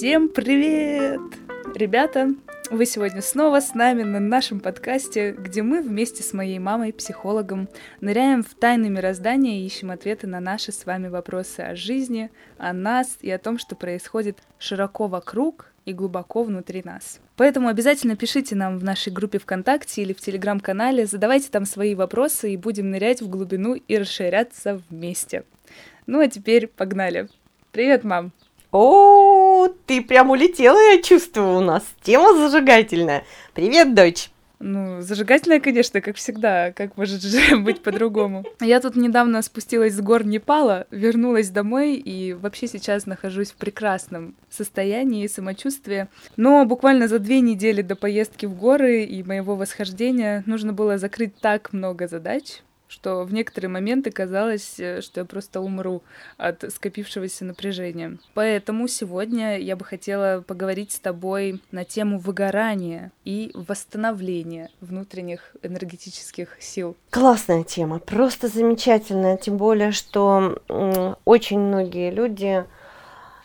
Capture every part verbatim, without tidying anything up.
Всем привет! Ребята, вы сегодня снова с нами на нашем подкасте, где мы вместе с моей мамой, психологом, ныряем в тайны мироздания и ищем ответы на наши с вами вопросы о жизни, о нас и о том, что происходит широко вокруг и глубоко внутри нас. Поэтому обязательно пишите нам в нашей группе ВКонтакте или в Телеграм-канале, задавайте там свои вопросы и будем нырять в глубину и расширяться вместе. Ну а теперь погнали! Привет, мам! О, ты прям улетела, я чувствую, у нас тема зажигательная. Привет, дочь. Ну, зажигательная, конечно, как всегда, как может же быть по-другому. Я тут недавно спустилась с гор Непала, вернулась домой и вообще сейчас нахожусь в прекрасном состоянии и самочувствии. Но буквально за две недели до поездки в горы и моего восхождения нужно было закрыть так много задач, что в некоторые моменты казалось, что я просто умру от скопившегося напряжения. Поэтому сегодня я бы хотела поговорить с тобой на тему выгорания и восстановления внутренних энергетических сил. Классная тема, просто замечательная, тем более, что очень многие люди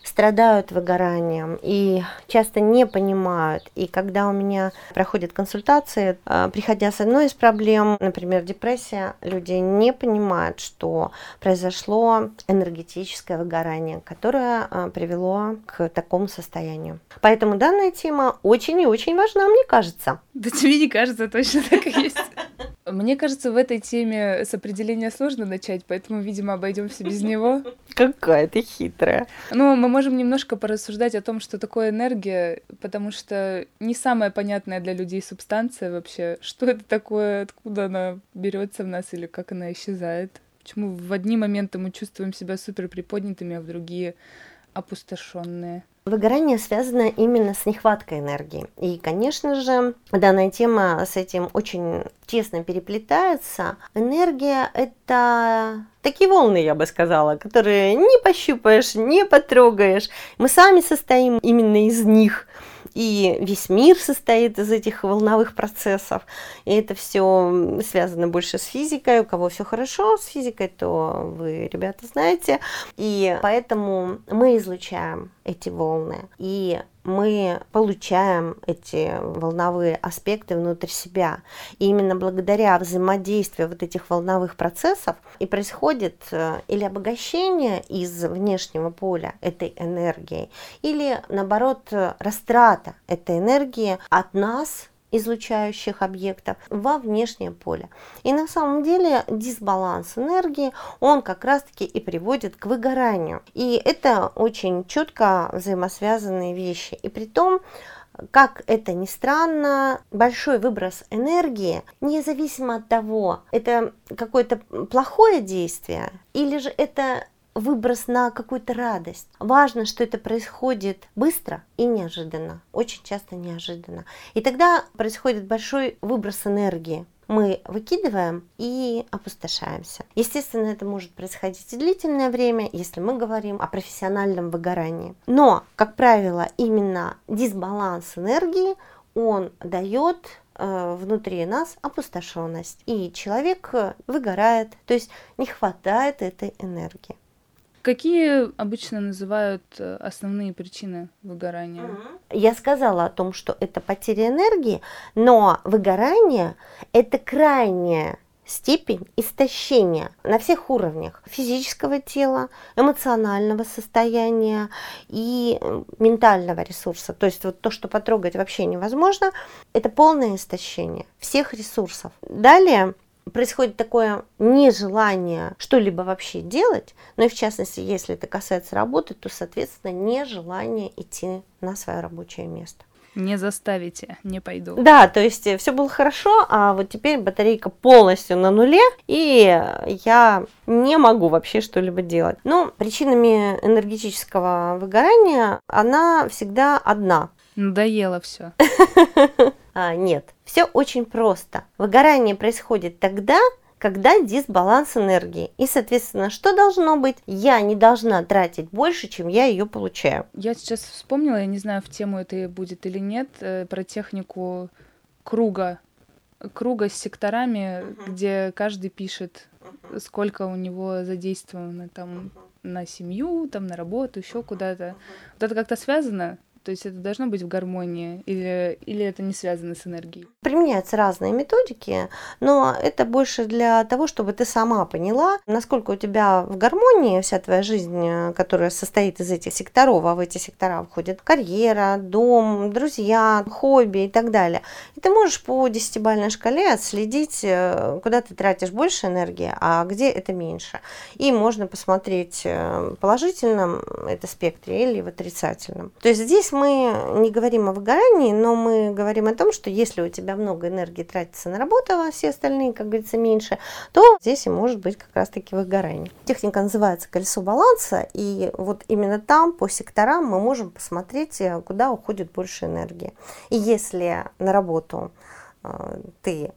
страдают выгоранием и часто не понимают. И когда у меня проходят консультации, приходя с одной из проблем, например, депрессия, люди не понимают, что произошло энергетическое выгорание, которое привело к такому состоянию. Поэтому данная тема очень и очень важна, мне кажется. Да тебе не кажется, точно так и есть. Мне кажется, в этой теме с определения сложно начать, поэтому, видимо, обойдемся без него. Какая ты хитрая. Ну, мы можем немножко порассуждать о том, что такое энергия, потому что не самая понятная для людей субстанция вообще. Что это такое, откуда она берется в нас или как она исчезает? Почему в одни моменты мы чувствуем себя супер приподнятыми, а в другие опустошенные? Выгорание связано именно с нехваткой энергии. И, конечно же, данная тема с этим очень тесно переплетается. Энергия – это такие волны, я бы сказала, которые не пощупаешь, не потрогаешь. Мы сами состоим именно из них. И весь мир состоит из этих волновых процессов. И это все связано больше с физикой. У кого все хорошо с физикой, то вы, ребята, знаете. И поэтому мы излучаем эти волны. И мы получаем эти волновые аспекты внутрь себя. И именно благодаря взаимодействию вот этих волновых процессов и происходит или обогащение из внешнего поля этой энергии, или, наоборот, растрата этой энергии от нас, излучающих объектов, во внешнее поле. И на самом деле дисбаланс энергии, он как раз-таки и приводит к выгоранию. И это очень четко взаимосвязанные вещи. И при том, как это ни странно, большой выброс энергии, независимо от того, это какое-то плохое действие или же это выброс на какую-то радость. Важно, что это происходит быстро и неожиданно, очень часто неожиданно. И тогда происходит большой выброс энергии. Мы выкидываем и опустошаемся. Естественно, это может происходить и длительное время, если мы говорим о профессиональном выгорании. Но, как правило, именно дисбаланс энергии, он дает внутри нас опустошенность. И человек выгорает, то есть не хватает этой энергии. Какие обычно называют основные причины выгорания? Я сказала о том, что это потеря энергии, но выгорание – это крайняя степень истощения на всех уровнях физического тела, эмоционального состояния и ментального ресурса. То есть вот то, что потрогать вообще невозможно, это полное истощение всех ресурсов. Далее происходит такое нежелание что-либо вообще делать, но и в частности, если это касается работы, то, соответственно, нежелание идти на свое рабочее место. Не заставите, не пойду. Да, то есть все было хорошо, а вот теперь батарейка полностью на нуле, и я не могу вообще что-либо делать. Но причинами энергетического выгорания она всегда одна. Надоело все. А, нет, все очень просто. Выгорание происходит тогда, когда дисбаланс энергии. И, соответственно, что должно быть? Я не должна тратить больше, чем я ее получаю. Я сейчас вспомнила, я не знаю, в тему это будет или нет, про технику круга. Круга с секторами, угу. Где каждый пишет, угу. Сколько у него задействовано там, угу. На семью, там, на работу, еще куда-то. Угу. Вот это как-то связано? То есть это должно быть в гармонии, или, или это не связано с энергией? Применяются разные методики, но это больше для того, чтобы ты сама поняла, насколько у тебя в гармонии вся твоя жизнь, которая состоит из этих секторов, а в эти сектора входят карьера, дом, друзья, хобби и так далее. И ты можешь по десятибалльной шкале отследить, куда ты тратишь больше энергии, а где это меньше. И можно посмотреть в положительном это спектре или в отрицательном. То есть здесь мы не говорим о выгорании, но мы говорим о том, что если у тебя много энергии тратится на работу, а все остальные, как говорится, меньше, то здесь и может быть как раз-таки выгорание. Техника называется «Колесо баланса», и вот именно там по секторам мы можем посмотреть, куда уходит больше энергии. И если на работу э, ты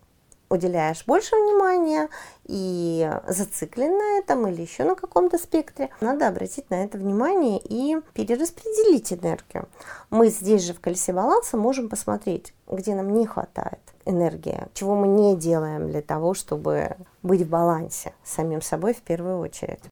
уделяешь больше внимания и зациклен на этом или еще на каком-то спектре, надо обратить на это внимание и перераспределить энергию. Мы здесь же в колесе баланса можем посмотреть, где нам не хватает энергии, чего мы не делаем для того, чтобы быть в балансе с самим собой в первую очередь.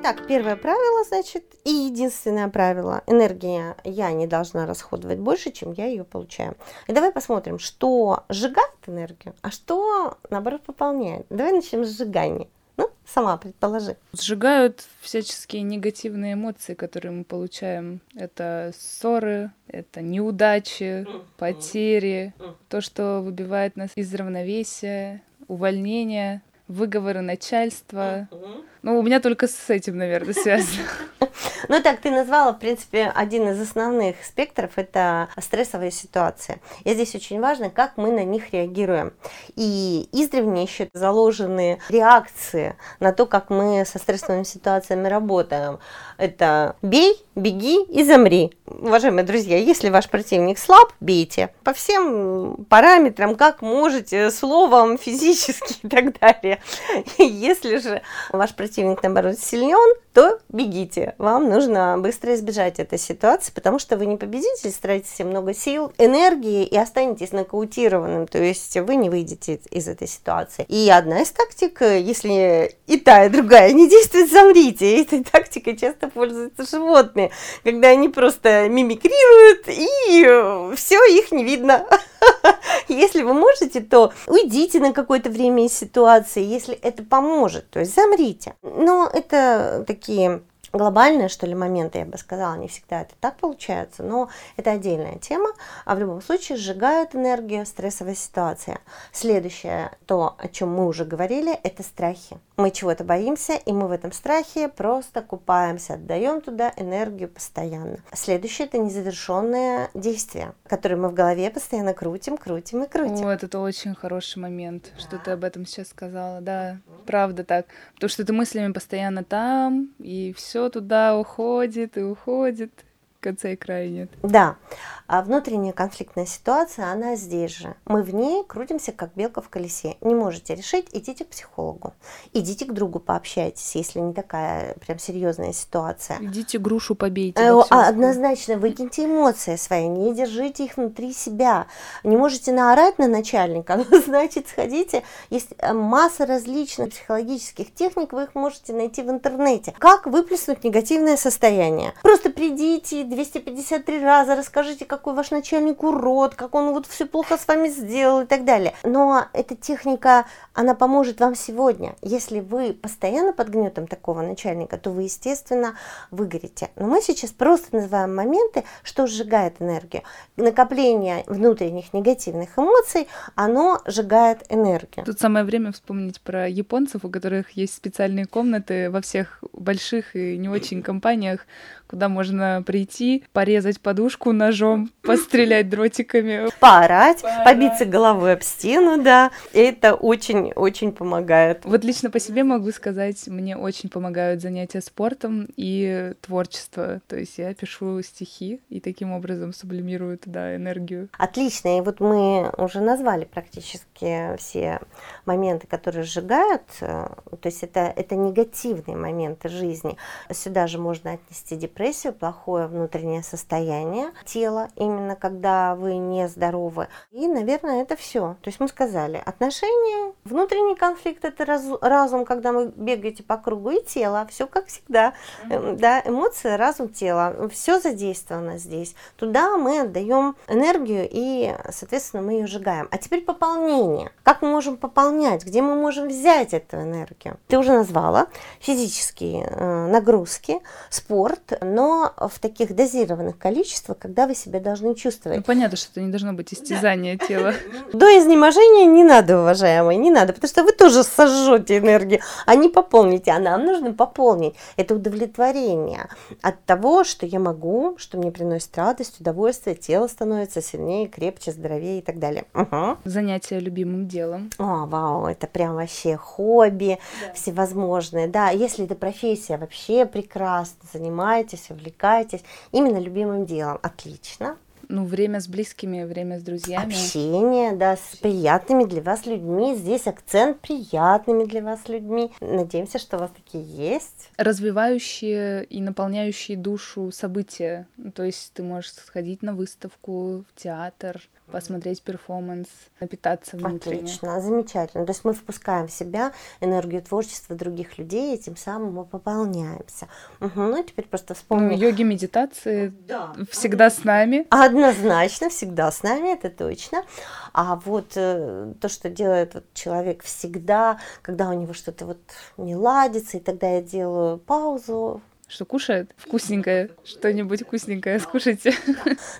Итак, первое правило, значит, и единственное правило. Энергия я не должна расходовать больше, чем я ее получаю. И давай посмотрим, что сжигает энергию, а что, наоборот, пополняет. Давай начнем с сжигания. Ну, сама предположи. Сжигают всяческие негативные эмоции, которые мы получаем. Это ссоры, это неудачи, потери, то, что выбивает нас из равновесия, увольнение, выговоры начальства. Uh-huh. Ну, у меня только с этим, наверное, связано. Ну так, ты назвала, в принципе, один из основных спектров – это стрессовые ситуации. И здесь очень важно, как мы на них реагируем. И издревле еще заложены реакции на то, как мы со стрессовыми ситуациями работаем. Это бей, беги и замри. Уважаемые друзья, если ваш противник слаб, бейте. По всем параметрам, как можете, словом, физически и так далее. Если же ваш противник, наоборот, силен, то бегите. Вам нужно быстро избежать этой ситуации, потому что вы не победите, тратите много сил, энергии и останетесь нокаутированным, то есть вы не выйдете из этой ситуации. И одна из тактик, если и та, и другая не действует, замрите. Этой тактикой часто пользуются животные, когда они просто мимикрируют, и все, их не видно. Если вы можете, то уйдите на какое-то время из ситуации, если это поможет, то есть замрите. Но это такие глобальные, что ли, моменты, я бы сказала, не всегда это так получается, но это отдельная тема, а в любом случае сжигают энергию стрессовая ситуация. Следующее, то, о чем мы уже говорили, это страхи. Мы чего-то боимся, и мы в этом страхе просто купаемся, отдаем туда энергию постоянно. Следующее, это незавершенные действия, которые мы в голове постоянно крутим, крутим и крутим. Вот, это очень хороший момент, да, что ты об этом сейчас сказала, да, правда так, потому что ты мыслями постоянно там, и все туда уходит и уходит, конца и края нет. Да, а внутренняя конфликтная ситуация, она здесь же. Мы в ней крутимся, как белка в колесе. Не можете решить, идите к психологу, идите к другу пообщайтесь, если не такая прям серьезная ситуация. Идите грушу побейте. Э, однозначно, выкиньте эмоции свои, не держите их внутри себя. Не можете наорать на начальника, но значит сходите. Есть масса различных психологических техник, вы их можете найти в интернете. Как выплеснуть негативное состояние? Просто придите двести пятьдесят три раза, расскажите, какой ваш начальник урод, как он вот все плохо с вами сделал и так далее. Но эта техника, она поможет вам сегодня. Если вы постоянно под гнетом такого начальника, то вы, естественно, выгорите. Но мы сейчас просто называем моменты, что сжигает энергию. Накопление внутренних негативных эмоций, оно сжигает энергию. Тут самое время вспомнить про японцев, у которых есть специальные комнаты во всех больших и не очень компаниях, куда можно прийти, порезать подушку ножом, пострелять дротиками. Поорать, Поорать, побиться головой об стену, да. Это очень-очень помогает. Вот лично по себе могу сказать, мне очень помогают занятия спортом и творчество. То есть я пишу стихи и таким образом сублимирую туда энергию. Отлично. И вот мы уже назвали практически все моменты, которые сжигают. То есть это, это негативные моменты жизни. Сюда же можно отнести депрессию, депрессию, плохое внутреннее состояние тела, именно когда вы не здоровы. И, наверное, это все. То есть мы сказали, отношения, внутренний конфликт – это разум, когда вы бегаете по кругу, и тело, все как всегда. Mm-hmm. Да, эмоции, разум, тело, все задействовано здесь. Туда мы отдаем энергию и, соответственно, мы ее сжигаем. А теперь пополнение. Как мы можем пополнять? Где мы можем взять эту энергию? Ты уже назвала физические э, нагрузки, спорт, но в таких дозированных количествах, когда вы себя должны чувствовать. Ну, понятно, что это не должно быть истязание да. тела. До изнеможения не надо, уважаемые, не надо, потому что вы тоже сожжете энергию, а не пополните, а нам нужно пополнить. Это удовлетворение от того, что я могу, что мне приносит радость, удовольствие, тело становится сильнее, крепче, здоровее и так далее. Угу. Занятие любимым делом. О, вау, это прям вообще хобби да. всевозможные, да, если это профессия, вообще прекрасно, занимаетесь, увлекаетесь именно любимым делом, отлично. Ну, время с близкими, время с друзьями. Общение, да, с приятными для вас людьми. Здесь акцент приятными для вас людьми. Надеемся, что у вас такие есть. Развивающие и наполняющие душу события. То есть ты можешь сходить на выставку, в театр, посмотреть перформанс, напитаться внутренне. Отлично, замечательно. То есть мы впускаем в себя энергию творчества других людей, и тем самым мы пополняемся. Угу. Ну, теперь просто вспомним. Ну, йоги, медитации да. всегда с нами. Однозначно, всегда с нами, это точно. А вот э, то, что делает вот, человек всегда, когда у него что-то вот не ладится, и тогда я делаю паузу. Что кушает? Вкусненькое. Что-нибудь вкусненькое скушайте.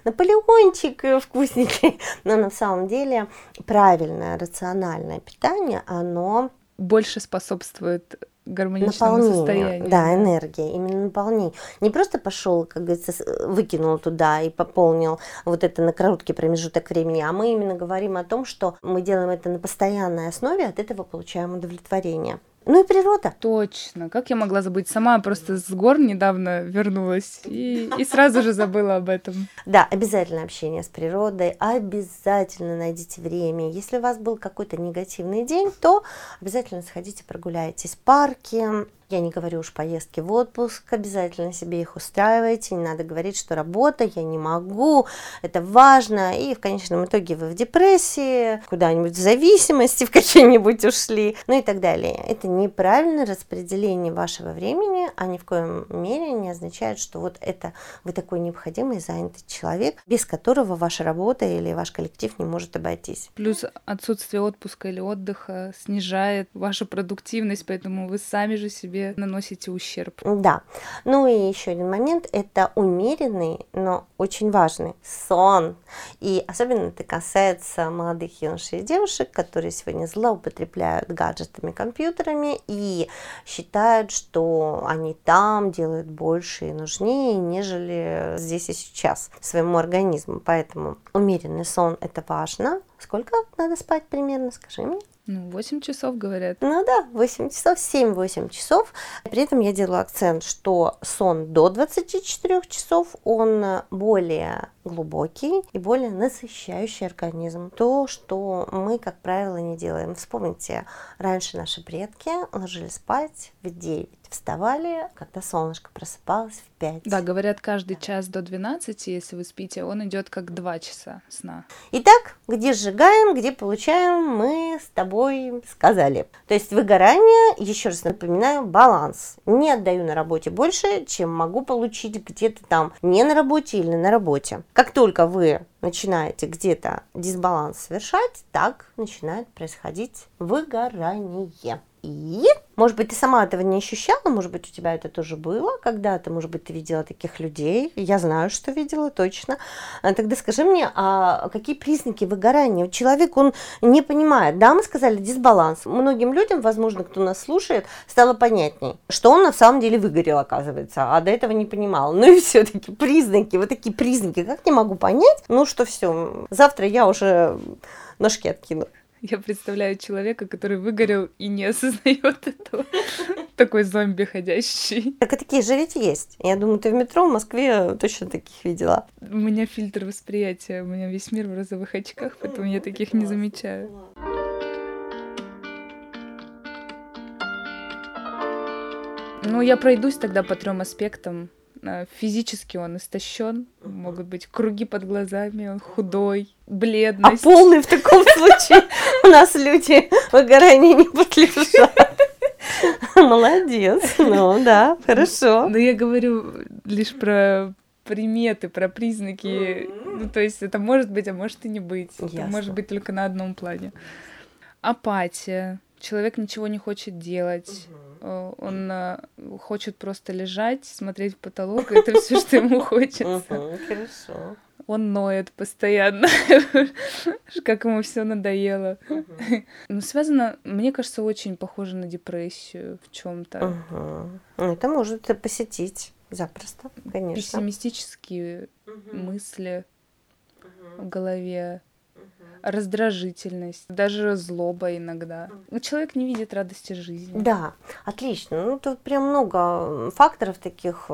Наполеончик вкусненький. Но на самом деле правильное, рациональное питание, оно... больше способствует гармоничному состоянию. Да, энергия, именно наполнение. Не просто пошел, как говорится, выкинул туда и пополнил вот это на короткий промежуток времени, а мы именно говорим о том, что мы делаем это на постоянной основе, от этого получаем удовлетворение. Ну и природа. Точно. Как я могла забыть? Сама просто с гор недавно вернулась и, и сразу же забыла об этом. Да, обязательно общение с природой, обязательно найдите время. Если у вас был какой-то негативный день, то обязательно сходите, прогуляйтесь в парке. Я не говорю уж поездки в отпуск, обязательно себе их устраивайте, не надо говорить, что работа, я не могу, это важно, и в конечном итоге вы в депрессии, куда-нибудь в зависимости в какие-нибудь ушли, ну и так далее. Это неправильное распределение вашего времени, а ни в коем мере не означает, что вот это вы такой необходимый, занятый человек, без которого ваша работа или ваш коллектив не может обойтись. Плюс отсутствие отпуска или отдыха снижает вашу продуктивность, поэтому вы сами же себе наносите ущерб. Да. Ну и еще один момент, это умеренный, но очень важный сон. И особенно это касается молодых юношей и девушек, которые сегодня злоупотребляют гаджетами, компьютерами и считают, что они там делают больше и нужнее, нежели здесь и сейчас своему организму. Поэтому умеренный сон – это важно. Сколько надо спать примерно, скажи мне? Ну, восемь часов, говорят. Ну да, восемь часов, семь-восемь часов. При этом я делаю акцент, что сон до двадцати четырёх часов, он более глубокий и более насыщающий организм. То, что мы, как правило, не делаем. Вспомните, раньше наши предки ложились спать в девять, вставали, когда солнышко просыпалось, в пять. Да, говорят, каждый час до двенадцати, если вы спите, он идет как два часа сна. Итак, где сжигаем, где получаем, мы с тобой сказали. То есть выгорание, еще раз напоминаю, баланс. Не отдаю на работе больше, чем могу получить где-то там не на работе или на работе. Как только вы начинаете где-то дисбаланс совершать, так начинает происходить выгорание. И, может быть, ты сама этого не ощущала, может быть, у тебя это тоже было когда-то, может быть, ты видела таких людей, я знаю, что видела, точно. Тогда скажи мне, а какие признаки выгорания? Человек, он не понимает. Да, мы сказали дисбаланс. Многим людям, возможно, кто нас слушает, стало понятней, что он на самом деле выгорел, оказывается, а до этого не понимал. Ну и все-таки признаки, вот такие признаки, как не могу понять, ну что все, завтра я уже ножки откину. Я представляю человека, который выгорел и не осознает этого. Такой зомби ходящий. Так и такие же ведь есть. Я думаю, ты в метро в Москве точно таких видела. У меня фильтр восприятия, у меня весь мир в розовых очках, поэтому я таких не замечаю. Ну, я пройдусь тогда по трем аспектам Физически он истощен, могут быть круги под глазами, он худой, бледность. А полный в таком случае у нас люди выгорания не подлежат. Молодец, ну да, хорошо. Но я говорю лишь про приметы, про признаки. Ну, то есть это может быть, а может и не быть. Это может быть только на одном плане. Апатия. Человек ничего не хочет делать. Uh-huh. Он uh, хочет просто лежать, смотреть в потолок. Это все, что ему хочется. Хорошо. Он ноет постоянно, как ему все надоело. Но связано, мне кажется, очень похоже на депрессию в чем-то. Это может посетить запросто, конечно. Пессимистические мысли в голове. Раздражительность, даже злоба иногда. Человек не видит радости жизни. Да, отлично. Ну, тут прям много факторов таких,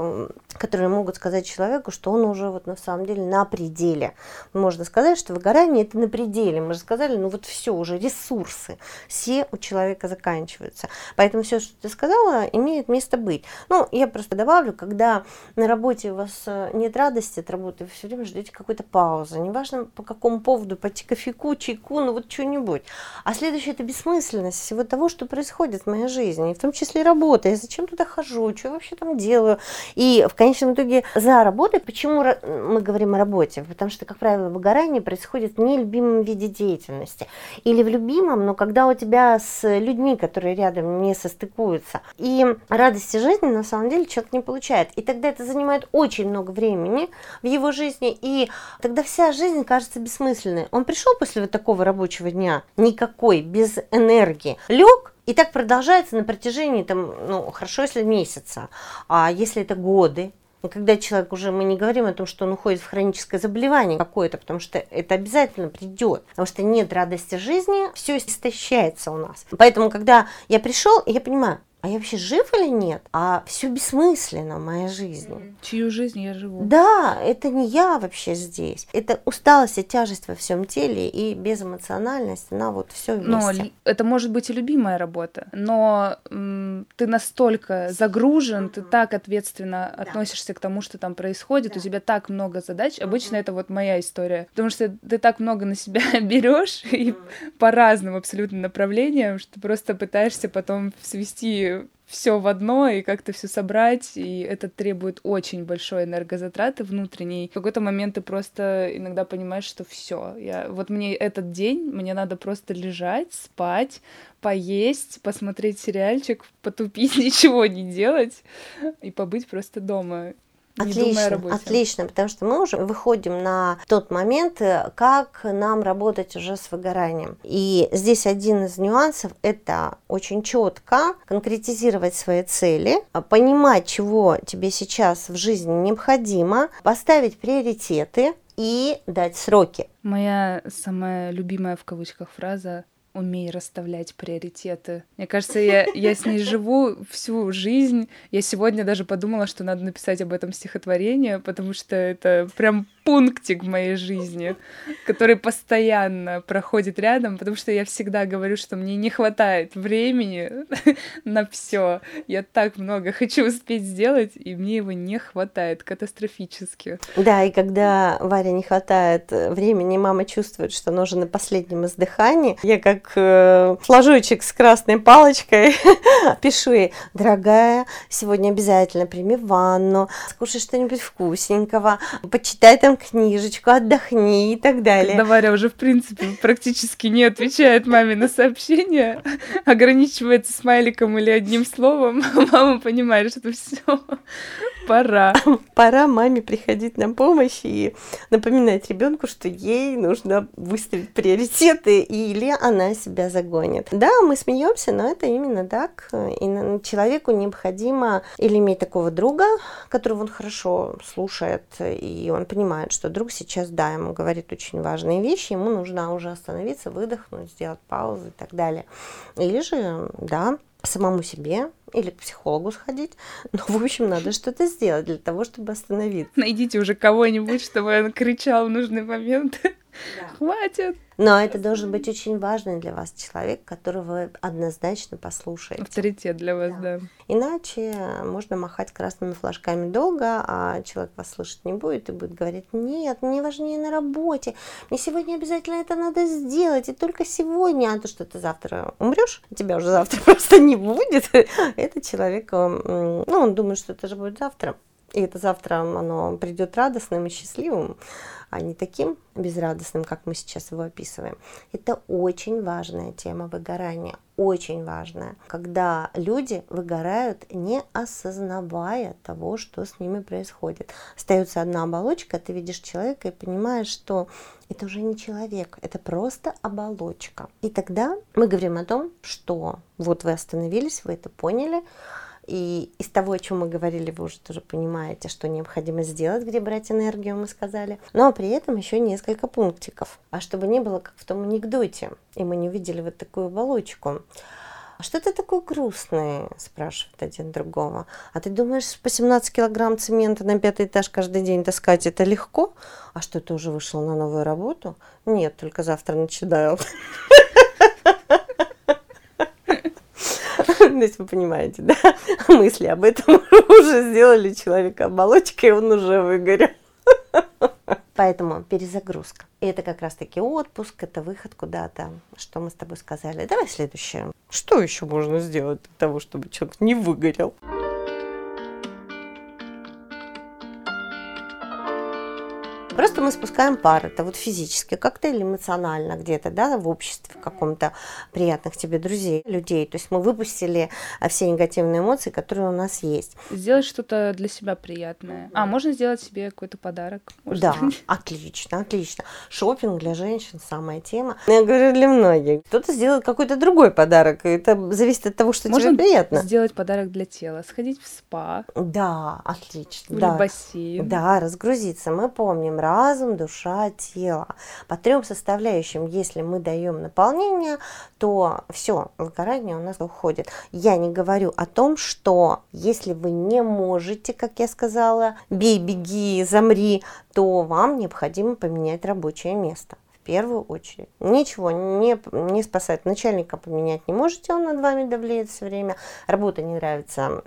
которые могут сказать человеку, что он уже вот на самом деле на пределе. Можно сказать, что выгорание – это на пределе. Мы же сказали, ну вот все уже, ресурсы все у человека заканчиваются. Поэтому все, что ты сказала, имеет место быть. Ну, я просто добавлю, когда на работе у вас нет радости от работы, вы все время ждете какой-то паузы. Неважно, по какому поводу, пойти кофе, чайку, ну вот что-нибудь. А следующее — это бессмысленность всего того, что происходит в моей жизни, в том числе работа. Я зачем туда хожу, что я вообще там делаю? И в конечном итоге за работой, почему мы говорим о работе? Потому что, как правило, выгорание происходит в нелюбимом виде деятельности. Или в любимом, но когда у тебя с людьми, которые рядом, не состыкуются. И радости жизни, на самом деле, человек не получает. И тогда это занимает очень много времени в его жизни, и тогда вся жизнь кажется бессмысленной. Он пришел после вот такого рабочего дня, никакой, без энергии, лег, и так продолжается на протяжении, там, ну, хорошо, если месяца, а если это годы. И когда человек уже, мы не говорим о том, что он уходит в хроническое заболевание какое-то, потому что это обязательно придет, потому что нет радости жизни, все истощается у нас. Поэтому, когда я пришел, я понимаю, а я вообще жив или нет? А все бессмысленно в моей жизни. Чью жизнь я живу? Да, это не я вообще здесь. Это усталость и тяжесть во всем теле, и безэмоциональность, она вот все вместе. Но это может быть и любимая работа, но м- ты настолько загружен, ты так ответственно относишься к тому, что там происходит, у тебя так много задач. Обычно это вот моя история, потому что ты так много на себя берешь и по разным абсолютно направлениям, что ты просто пытаешься потом свести все в одно и как-то все собрать, и это требует очень большой энергозатраты внутренней. В какой-то момент ты просто иногда понимаешь, что все, я... вот мне этот день, мне надо просто лежать, спать, поесть, посмотреть сериальчик, потупить, ничего не делать и побыть просто дома. Отлично, отлично, потому что мы уже выходим на тот момент, как нам работать уже с выгоранием. И здесь один из нюансов – это очень четко конкретизировать свои цели, понимать, чего тебе сейчас в жизни необходимо, поставить приоритеты и дать сроки. Моя самая любимая в кавычках фраза: умей расставлять приоритеты. Мне кажется, я, я с ней живу всю жизнь. Я сегодня даже подумала, что надо написать об этом стихотворение, потому что это прям пунктик в моей жизни, который постоянно проходит рядом, потому что я всегда говорю, что мне не хватает времени на все. Я так много хочу успеть сделать, и мне его не хватает катастрофически. Да, и когда Варе не хватает времени, мама чувствует, что она уже на последнем издыхании. Я как флажочек с красной палочкой пишу ей: дорогая, сегодня обязательно прими ванну, скушай что-нибудь вкусненького, почитай там книжечку, отдохни и так далее. Когда Варя уже, в принципе, практически не отвечает маме на сообщения, ограничивается смайликом или одним словом, мама понимает, что все, пора. Пора маме приходить на помощь и напоминать ребенку, что ей нужно выставить приоритеты, или она себя загонит. Да, мы смеемся, но это именно так. И человеку необходимо или иметь такого друга, которого он хорошо слушает, и он понимает, что друг сейчас, да, ему говорит очень важные вещи, ему нужно уже остановиться, выдохнуть, сделать паузу и так далее. Или же, да, самому себе или к психологу сходить. Ну, в общем, надо что-то сделать для того, чтобы остановиться. Найдите уже кого-нибудь, чтобы он кричал в нужный момент. Да. Хватит. Но это должен быть очень важный для вас человек, которого вы однозначно послушаете. Авторитет для вас, да. да. Иначе можно махать красными флажками долго, а человек вас слышать не будет и будет говорить: нет, мне важнее на работе, мне сегодня обязательно это надо сделать, и только сегодня, а то, что ты завтра умрешь, тебя уже завтра просто не будет. Этот человек, ну, он думает, что это же будет завтра. И это завтра оно придет радостным и счастливым, а не таким безрадостным, как мы сейчас его описываем. Это очень важная тема выгорания, очень важная, когда люди выгорают, не осознавая того, что с ними происходит. Остается одна оболочка, ты видишь человека и понимаешь, что это уже не человек, это просто оболочка. И тогда мы говорим о том, что вот вы остановились, вы это поняли, и из того, о чем мы говорили, вы уже тоже понимаете, что необходимо сделать, где брать энергию, мы сказали. Но при этом еще несколько пунктиков. А чтобы не было, как в том анекдоте, и мы не видели вот такую оболочку. «Что ты такой грустный?» – спрашивает один другого. «А ты думаешь, по семнадцать килограмм цемента на пятый этаж каждый день таскать – это легко? А что, ты уже вышел на новую работу? Нет, только завтра начинаю». То есть вы понимаете, да, мысли об этом уже сделали человека оболочкой, и он уже выгорел. Поэтому перезагрузка. И это как раз-таки отпуск, это выход куда-то, что мы с тобой сказали. Давай следующее. Что еще можно сделать для того, чтобы человек не выгорел? Просто мы спускаем пар, это вот физически как-то или эмоционально где-то, да, в обществе в каком-то приятных тебе друзей, людей. То есть мы выпустили все негативные эмоции, которые у нас есть. Сделать что-то для себя приятное. А, можно сделать себе какой-то подарок? Может? Да, отлично, отлично. Шопинг для женщин, самая тема. Я говорю, для многих. Кто-то сделает какой-то другой подарок, и это зависит от того, что можно тебе приятно. Можно сделать подарок для тела, сходить в спа. Да, отлично. Или да. в бассейн. Да, разгрузиться. Мы помним, разум, душа, тело. По трем составляющим, если мы даем наполнение, то все, выгорание у нас уходит. Я не говорю о том, что если вы не можете, как я сказала, бей, беги, замри, то вам необходимо поменять рабочее место. В первую очередь. Ничего не, не спасает. Начальника поменять не можете, он над вами давлеет все время. Работа не нравится,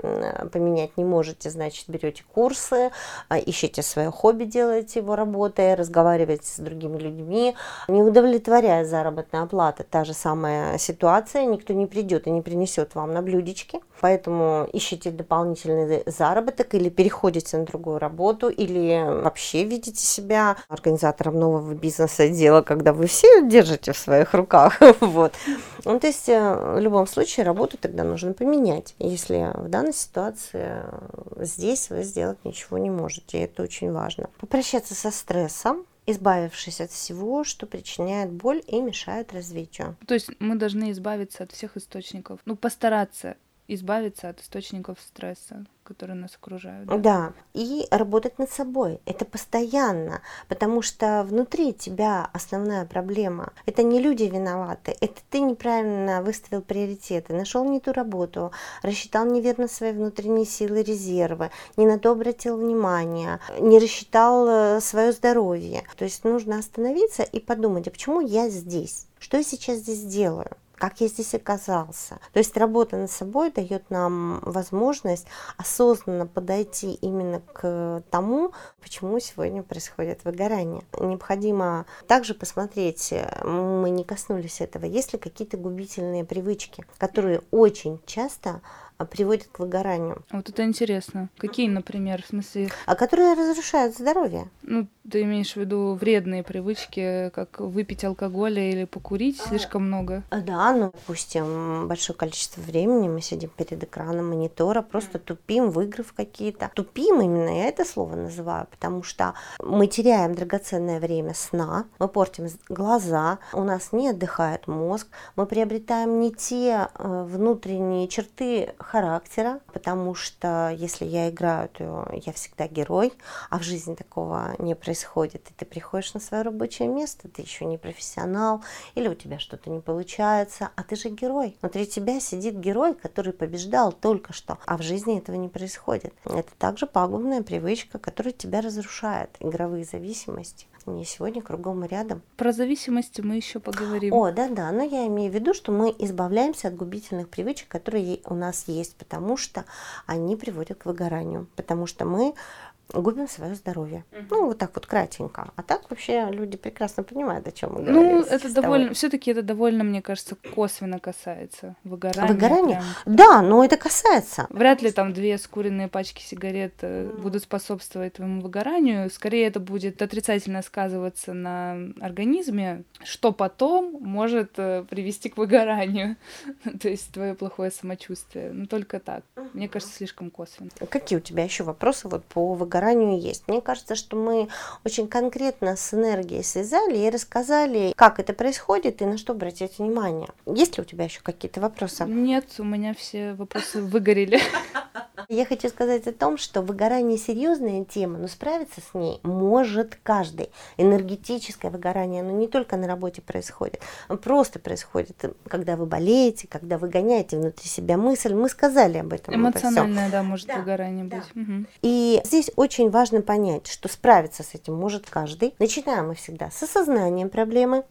поменять не можете, значит, берете курсы, ищите свое хобби, делаете его работой, разговариваете с другими людьми. Не удовлетворяя заработная плата, та же самая ситуация, никто не придет и не принесет вам на блюдечке. Поэтому ищите дополнительный заработок или переходите на другую работу, или вообще видите себя организатором нового бизнеса, дела, когда вы все держите в своих руках. Вот. Ну, то есть в любом случае работу тогда нужно поменять, если в данной ситуации здесь вы сделать ничего не можете. Это очень важно. Попрощаться со стрессом, избавившись от всего, что причиняет боль и мешает развитию. То есть мы должны избавиться от всех источников, ну постараться избавиться от источников стресса, которые нас окружают. Да? да, и работать над собой. Это постоянно, потому что внутри тебя основная проблема. Это не люди виноваты, это ты неправильно выставил приоритеты, нашел не ту работу, рассчитал неверно свои внутренние силы, резервы, не на то обратил внимание, не рассчитал свое здоровье. То есть нужно остановиться и подумать, а почему я здесь? Что я сейчас здесь делаю? Как я здесь оказался. То есть работа над собой дает нам возможность осознанно подойти именно к тому, почему сегодня происходит выгорание. Необходимо также посмотреть, мы не коснулись этого, есть ли какие-то губительные привычки, которые очень часто приводит к выгоранию. Вот это интересно. Какие, например, в смысле... А которые разрушают здоровье. Ну, ты имеешь в виду вредные привычки, как выпить алкоголь или покурить а... слишком много? Да, ну, допустим, большое количество времени мы сидим перед экраном монитора, просто тупим, выиграв какие-то. Тупим именно, я это слово называю, потому что мы теряем драгоценное время сна, мы портим глаза, у нас не отдыхает мозг, мы приобретаем не те внутренние черты характера, потому что если я играю, то я всегда герой, а в жизни такого не происходит. И ты приходишь на свое рабочее место, ты еще не профессионал, или у тебя что-то не получается, а ты же герой. Внутри тебя сидит герой, который побеждал только что, а в жизни этого не происходит. Это также пагубная привычка, которая тебя разрушает, игровые зависимости. мне сегодня кругом и рядом. Про зависимости мы еще поговорим. О, да-да, но я имею в виду, что мы избавляемся от губительных привычек, которые у нас есть, потому что они приводят к выгоранию, потому что мы губим свое здоровье. Угу. Ну, вот так вот кратенько. А так вообще люди прекрасно понимают, о чем мы говорим. Ну, это довольно, все-таки это довольно, мне кажется, косвенно касается выгорания. Выгорание? Прям... Да, но это касается. Вряд ли там две скуренные пачки сигарет будут способствовать твоему выгоранию. Скорее, это будет отрицательно сказываться на организме, что потом может привести к выгоранию. То есть твое плохое самочувствие. Ну, только так. Мне кажется, слишком косвенно. Какие у тебя еще вопросы вот по выгоранию? Есть. Мне кажется, что мы очень конкретно с энергией связали и рассказали, как это происходит и на что обратить внимание. Есть ли у тебя еще какие-то вопросы? Нет, у меня все вопросы выгорели. Я хочу сказать о том, что выгорание серьезная тема, но справиться с ней может каждый. Энергетическое выгорание, оно не только на работе происходит, просто происходит, когда вы болеете, когда вы гоняете внутри себя мысль. Мы сказали об этом. Эмоциональное, да, может да, выгорание да. быть. Угу. И здесь очень важно понять, что справиться с этим может каждый. Начинаем мы всегда с осознанием проблемы.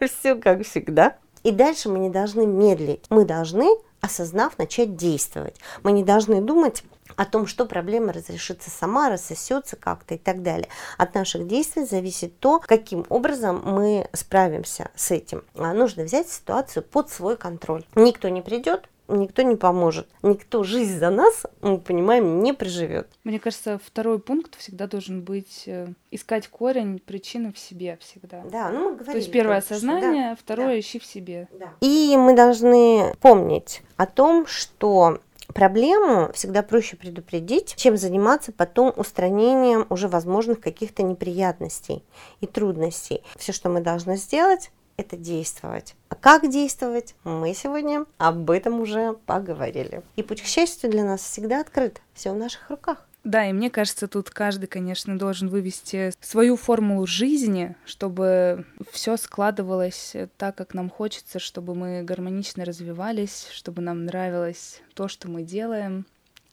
Все как всегда. И дальше мы не должны медлить. Мы должны, осознав, начать действовать. Мы не должны думать о том, что проблема разрешится сама, рассосется как-то и так далее. От наших действий зависит то, каким образом мы справимся с этим. Нужно взять ситуацию под свой контроль. Никто не придет, никто не поможет, никто жизнь за нас, мы понимаем, не проживет. Мне кажется, второй пункт всегда должен быть э, искать корень, причины в себе всегда. Да, ну мы говорили. То есть первое осознание, да, второе да, ищи в себе. Да. И мы должны помнить о том, что проблему всегда проще предупредить, чем заниматься потом устранением уже возможных каких-то неприятностей и трудностей. Все, что мы должны сделать, это действовать. А как действовать, мы сегодня об этом уже поговорили. И путь к счастью для нас всегда открыт, все в наших руках. Да, и мне кажется, тут каждый, конечно, должен вывести свою формулу жизни, чтобы все складывалось так, как нам хочется, чтобы мы гармонично развивались, чтобы нам нравилось то, что мы делаем,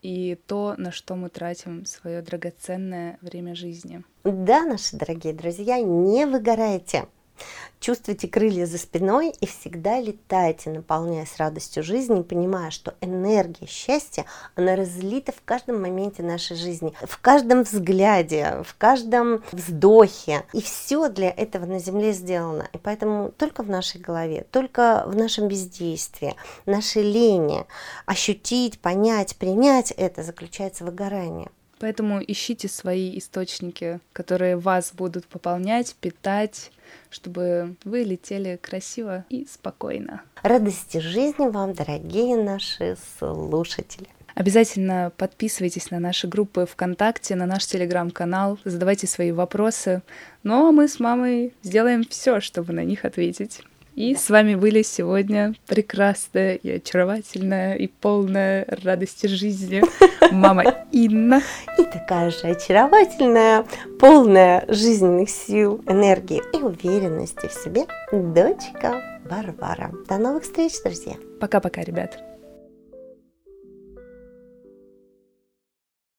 и то, на что мы тратим свое драгоценное время жизни. Да, наши дорогие друзья, не выгорайте. Чувствуйте крылья за спиной и всегда летайте, наполняясь радостью жизни, понимая, что энергия счастья, она разлита в каждом моменте нашей жизни, в каждом взгляде, в каждом вздохе. И все для этого на земле сделано. И поэтому только в нашей голове, только в нашем бездействии, нашей лени ощутить, понять, принять это заключается выгорание. Поэтому ищите свои источники, которые вас будут пополнять, питать, чтобы вы летели красиво и спокойно. Радости жизни вам, дорогие наши слушатели! Обязательно подписывайтесь на наши группы ВКонтакте, на наш Телеграм-канал, задавайте свои вопросы. Ну а мы с мамой сделаем все, чтобы на них ответить. И да. С вами были сегодня прекрасная и очаровательная и полная радости жизни мама Инна. И такая же очаровательная, полная жизненных сил, энергии и уверенности в себе дочка Варвара. До новых встреч, друзья. Пока-пока, ребят.